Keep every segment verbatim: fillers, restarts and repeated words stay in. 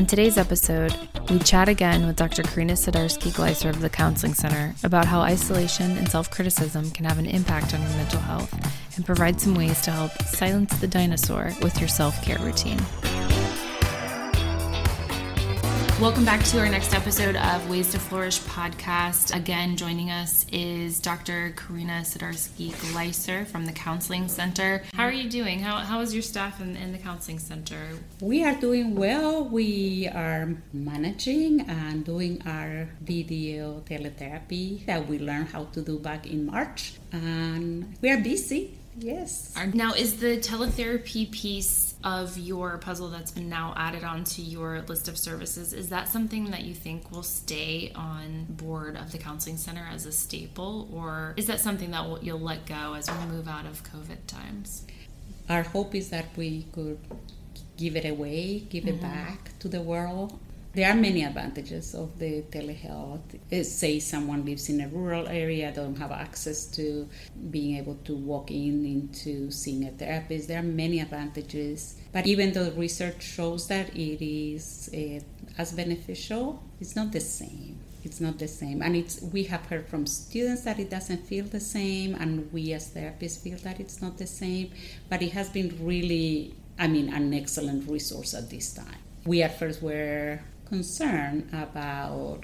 On today's episode, we chat again with Doctor Carina Sudarsky-Gleiser of the Counseling Center about how isolation and self-criticism can have an impact on your mental health and provide some ways to help silence the dinosaur with your self-care routine. Welcome back to our next episode of Ways to Flourish podcast. Again, joining us is Doctor Carina Sudarsky-Gleiser from the Counseling Center. How are you doing? How How is your staff in, in the Counseling Center? We are doing well. We are managing and doing our video teletherapy that we learned how to do back in March. And we are busy, yes. Now, is the teletherapy piece of your puzzle that's been now added onto your list of services, is that something that you think will stay on board of the Counseling Center as a staple, or is that something that you'll let go as we move out of COVID times? Our hope is that we could give it away, give mm-hmm. it back to the world. There are many advantages of the telehealth. Say someone lives in a rural area, don't have access to being able to walk in into seeing a therapist. There are many advantages. But even though research shows that it is uh, as beneficial, it's not the same. It's not the same. And it's we have heard from students that it doesn't feel the same, and we as therapists feel that it's not the same. But it has been really, I mean, an excellent resource at this time. We at first were concern about,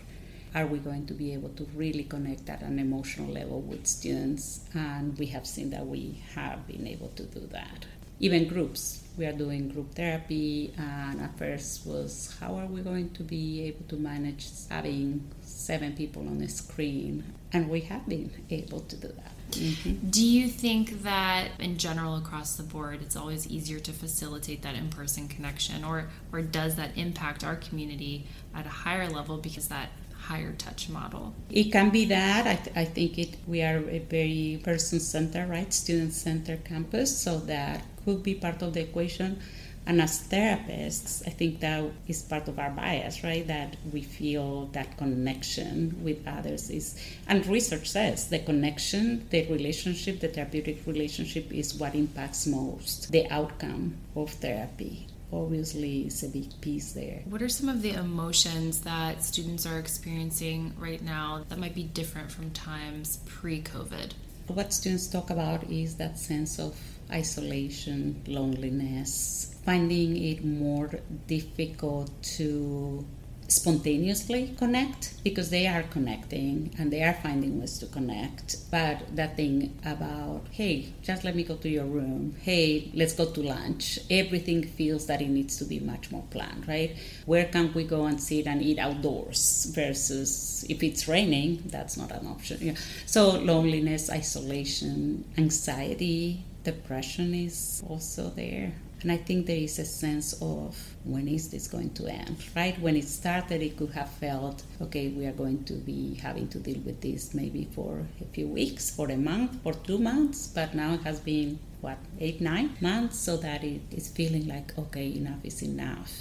are we going to be able to really connect at an emotional level with students? And we have seen that we have been able to do that. Even groups, we are doing group therapy, and at first was, how are we going to be able to manage having seven people on the screen? And we have been able to do that. Mm-hmm. Do you think that in general across the board it's always easier to facilitate that in-person connection, or or does that impact our community at a higher level because that higher touch model? It can be that. I, th- I think it. We are a very person-centered, right, student-centered campus, so that could be part of the equation. And as therapists, I think that is part of our bias, right? That we feel that connection with others is, and research says the connection, the relationship, the therapeutic relationship is what impacts most the outcome of therapy. Obviously, it's a big piece there. What are some of the emotions that students are experiencing right now that might be different from times pre-COVID? What students talk about is that sense of isolation, loneliness, finding it more difficult to spontaneously connect because they are connecting and they are finding ways to connect. But that thing about, hey, just let me go to your room. Hey, let's go to lunch. Everything feels that it needs to be much more planned, right? Where can we go and sit and eat outdoors versus if it's raining, that's not an option. Yeah. So loneliness, isolation, anxiety, depression is also there. And I think there is a sense of, when is this going to end, right? When it started, it could have felt, okay, we are going to be having to deal with this maybe for a few weeks, for a month, for two months. But now it has been, what, eight, nine months? So that it is feeling like, okay, enough is enough.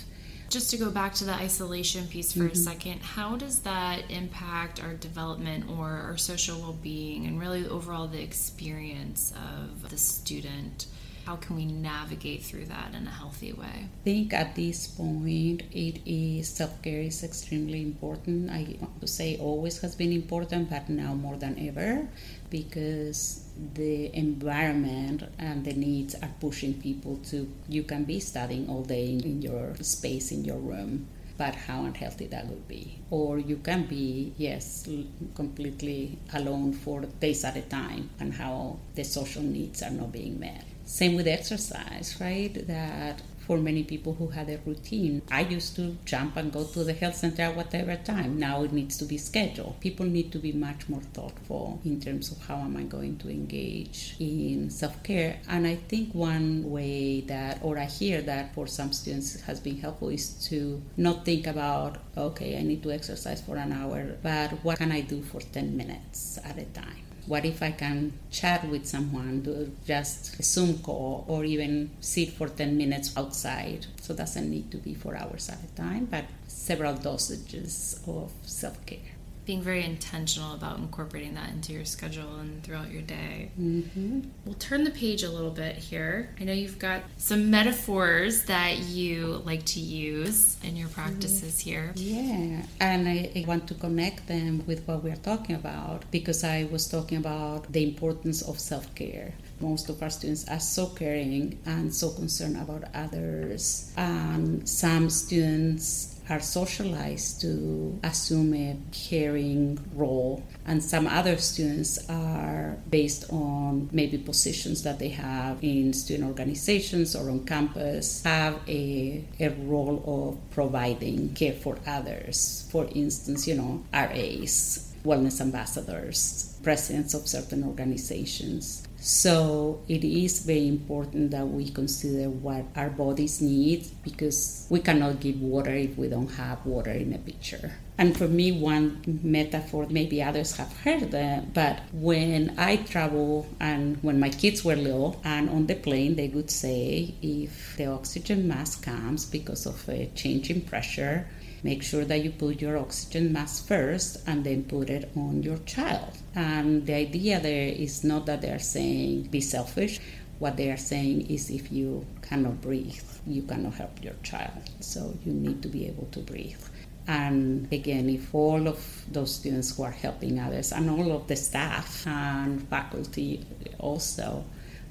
Just to go back to the isolation piece for mm-hmm. a second, how does that impact our development or our social well-being and really overall the experience of the student? How can we navigate through that in a healthy way? I think at this point, it is self-care is extremely important. I want to say always has been important, but now more than ever, because the environment and the needs are pushing people to, you can be studying all day in your space, in your room, but how unhealthy that would be. Or you can be, yes, completely alone for days at a time, and how the social needs are not being met. Same with exercise, right? That for many people who had a routine, I used to jump and go to the health center at whatever time. Now it needs to be scheduled. People need to be much more thoughtful in terms of how am I going to engage in self-care. And I think one way that, or I hear that for some students has been helpful, is to not think about, okay, I need to exercise for an hour, but what can I do for ten minutes at a time? What if I can chat with someone, do just a Zoom call, or even sit for ten minutes outside? So it doesn't need to be four hours at a time, but several dosages of self-care. being very intentional about incorporating that into your schedule and throughout your day. Mm-hmm. We'll turn the page a little bit here. I know you've got some metaphors that you like to use in your practices here. Yeah, and I, I want to connect them with what we're talking about, because I was talking about the importance of self-care. Most of our students are so caring and so concerned about others. Um, some students are socialized to assume a caring role, and some other students are based on maybe positions that they have in student organizations or on campus, have a, a role of providing care for others. For instance, you know, R As, wellness ambassadors, presidents of certain organizations. So it is very important that we consider what our bodies need, because we cannot give water if we don't have water in a pitcher. And for me, one metaphor, maybe others have heard that, but when I travel and when my kids were little and on the plane, they would say, if the oxygen mask comes because of a change in pressure, make sure that you put your oxygen mask first and then put it on your child. And the idea there is not that they are saying be selfish. What they are saying is, if you cannot breathe, you cannot help your child. So you need to be able to breathe. And again, if all of those students who are helping others, and all of the staff and faculty also,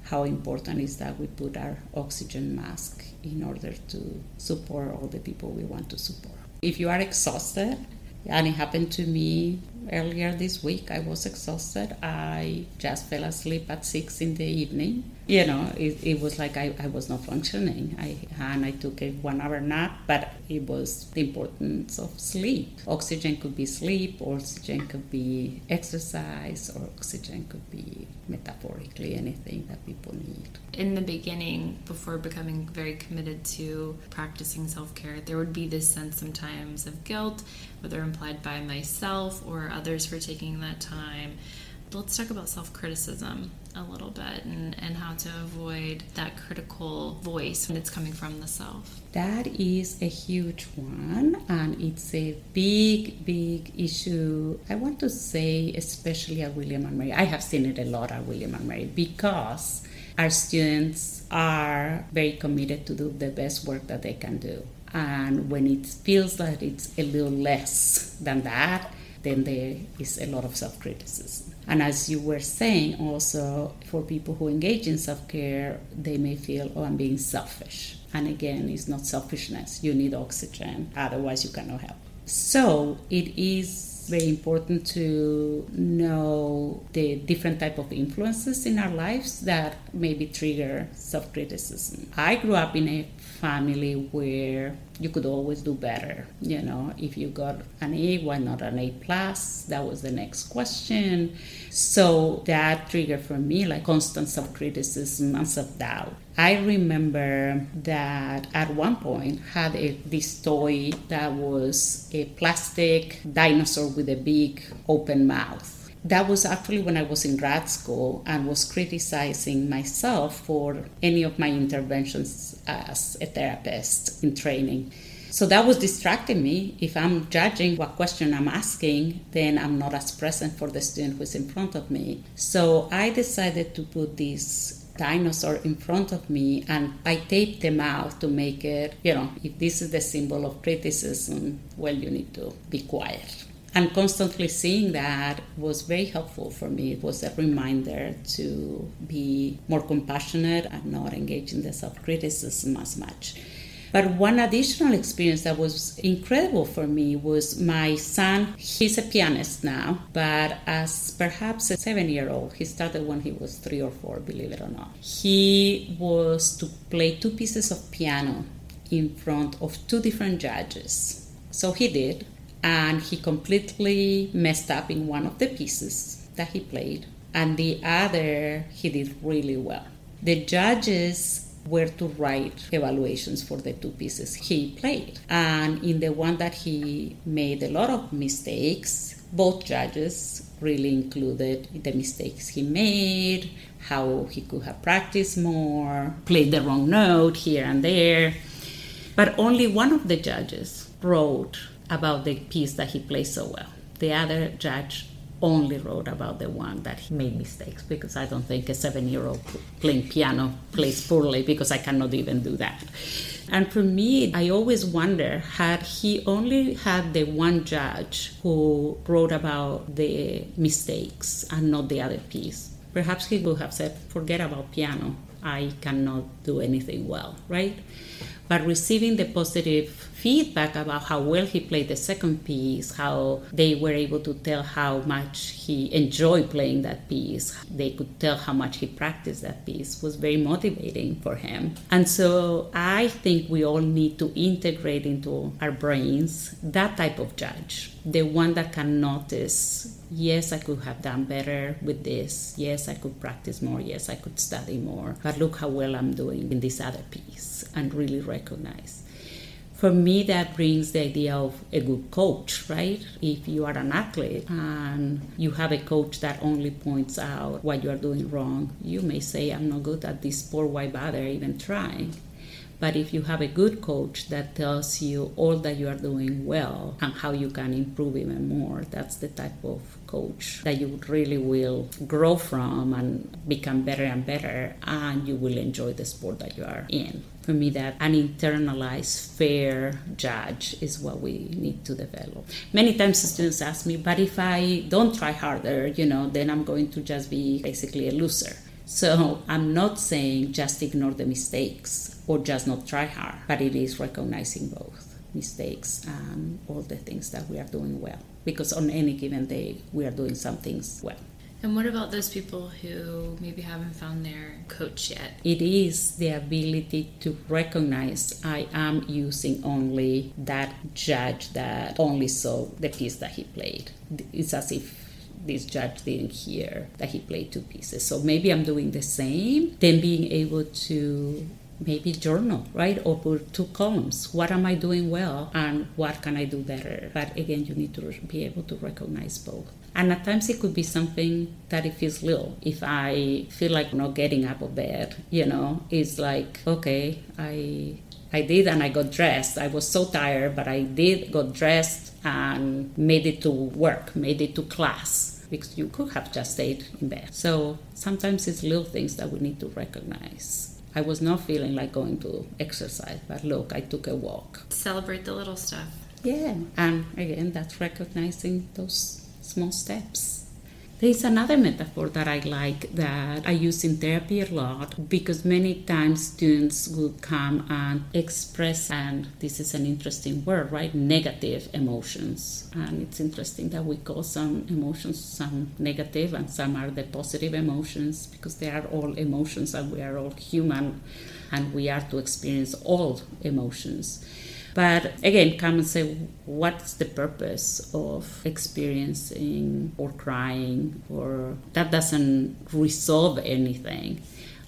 how important is that we put our oxygen mask in order to support all the people we want to support. If you are exhausted, and it happened to me earlier this week, I was exhausted. I just fell asleep at six in the evening. You know, it, it was like I, I was not functioning. I and I took a one hour nap, but it was the importance of sleep. Oxygen could be sleep, oxygen could be exercise, or oxygen could be metaphorically anything that people need. In the beginning, before becoming very committed to practicing self-care, there would be this sense sometimes of guilt, whether implied by myself or others for taking that time. Let's talk about self-criticism a little bit, and, and how to avoid that critical voice when it's coming from the self. That is a huge one, and it's a big, big issue. I want to say, especially at William and Mary, I have seen it a lot at William and Mary, because our students are very committed to do the best work that they can do. And when it feels that it's a little less than that, then there is a lot of self-criticism. And as you were saying also, for people who engage in self-care, they may feel, oh, I'm being selfish. And again, it's not selfishness. You need oxygen, otherwise you cannot help. So it is very important to know the different type of influences in our lives that maybe trigger self-criticism. I grew up in a family where you could always do better. You know, if you got an A, why not an A plus? That was the next question. So that triggered for me like constant self-criticism and self-doubt. I remember that at one point had a, this toy that was a plastic dinosaur with a big open mouth. That was actually when I was in grad school and was criticizing myself for any of my interventions as a therapist in training. So that was distracting me. If I'm judging what question I'm asking, then I'm not as present for the student who's in front of me. So I decided to put this dinosaur in front of me, and I taped them out to make it, you know, if this is the symbol of criticism, well, you need to be quiet. And constantly seeing that was very helpful for me. It was a reminder to be more compassionate and not engage in the self-criticism as much. But one additional experience that was incredible for me was my son. He's a pianist now, but as perhaps a seven-year-old, he started when he was three or four, believe it or not. He was to play two pieces of piano in front of two different judges. So he did. And he completely messed up in one of the pieces that he played. And the other, he did really well. The judges were to write evaluations for the two pieces he played. And in the one that he made a lot of mistakes, both judges really included the mistakes he made, how he could have practiced more, played the wrong note here and there. But only one of the judges wrote about the piece that he plays so well. The other judge only wrote about the one that he made mistakes, because I don't think a seven-year-old playing piano plays poorly, because I cannot even do that. And for me, I always wonder, had he only had the one judge who wrote about the mistakes and not the other piece, perhaps he would have said, forget about piano, I cannot do anything well, right? But receiving the positive feedback about how well he played the second piece, how they were able to tell how much he enjoyed playing that piece, they could tell how much he practiced that piece, was very motivating for him. And so I think we all need to integrate into our brains that type of judge, the one that can notice, yes, I could have done better with this, yes, I could practice more, yes, I could study more, but look how well I'm doing in this other piece, and really recognize. For me, that brings the idea of a good coach, right? If you are an athlete and you have a coach that only points out what you are doing wrong, you may say, I'm not good at this sport, why bother even trying? But if you have a good coach that tells you all that you are doing well and how you can improve even more, that's the type of coach that you really will grow from and become better and better, and you will enjoy the sport that you are in. For me, that an internalized, fair judge is what we need to develop. Many times students ask me, but if I don't try harder, you know, then I'm going to just be basically a loser. So I'm not saying just ignore the mistakes or just not try hard, but it is recognizing both mistakes and all the things that we are doing well, because on any given day we are doing some things well. And what about those people who maybe haven't found their coach yet? It is the ability to recognize I am using only that judge that only saw the piece that he played. It's as if this judge didn't hear that he played two pieces. So maybe I'm doing the same. Then being able to maybe journal, right? Or put two columns. What am I doing well and what can I do better? But again, you need to be able to recognize both. And at times it could be something that it feels little. If I feel like not getting out of bed, you know, it's like, okay, I... I did and I got dressed. I was so tired, but I did got dressed and made it to work, made it to class, because you could have just stayed in bed. So sometimes it's little things that we need to recognize. I was not feeling like going to exercise, but look, I took a walk. Celebrate the little stuff. Yeah. And again, that's recognizing those small steps. There's another metaphor that I like that I use in therapy a lot, because many times students will come and express, and this is an interesting word, right? Negative emotions. And it's interesting that we call some emotions some negative and some are the positive emotions, because they are all emotions and we are all human and we are to experience all emotions. But again, come and say, what's the purpose of experiencing or crying, or that doesn't resolve anything?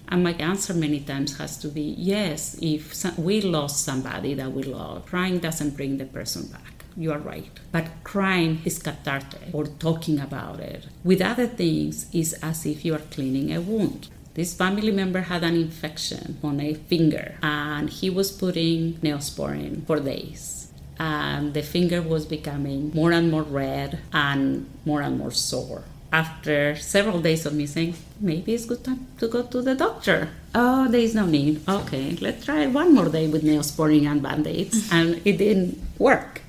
And my answer many times has to be, yes, if we lost somebody that we love, crying doesn't bring the person back. You are right. But crying is cathartic, or talking about it. With other things, it's as if you are cleaning a wound. This family member had an infection on a finger and he was putting Neosporin for days. And the finger was becoming more and more red and more and more sore. After several days of me saying, maybe it's good time to go to the doctor. Oh, there is no need. Okay, let's try one more day with Neosporin and Band-Aids. And it didn't work.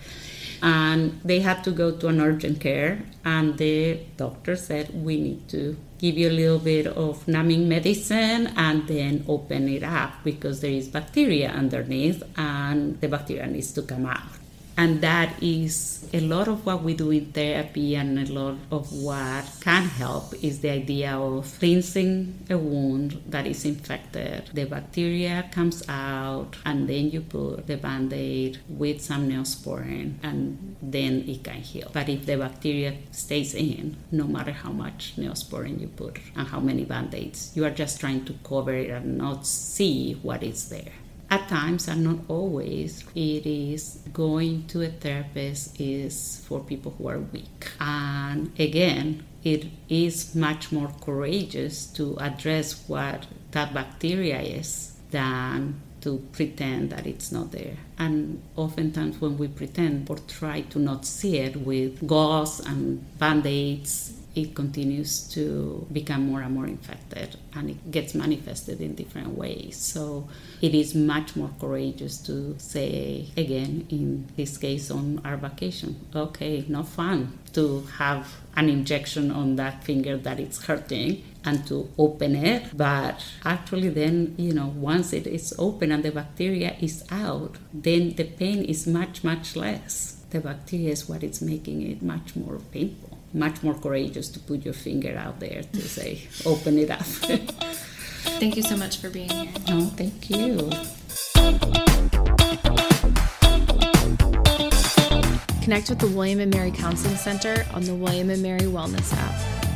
And they had to go to an urgent care, and the doctor said, we need to give you a little bit of numbing medicine and then open it up, because there is bacteria underneath and the bacteria needs to come out. And that is a lot of what we do in therapy, and a lot of what can help is the idea of cleansing a wound that is infected. The bacteria comes out, and then you put the Band-Aid with some Neosporin, and then it can heal. But if the bacteria stays in, no matter how much Neosporin you put and how many Band-Aids, you are just trying to cover it and not see what is there. At times, and not always, it is going to a therapist is for people who are weak. And again, it is much more courageous to address what that bacteria is than to pretend that it's not there. And oftentimes when we pretend or try to not see it with gauze and band-aids, it continues to become more and more infected, and it gets manifested in different ways. So it is much more courageous to say, again, in this case on our vacation, okay, not fun to have an injection on that finger that it's hurting and to open it. But actually then, you know, once it is open and the bacteria is out, then the pain is much, much less. The bacteria is what is making it much more painful. Much more courageous to put your finger out there to say, open it up. Thank you so much for being here. No, thank you. Connect with the William and Mary Counseling Center on the William and Mary Wellness app.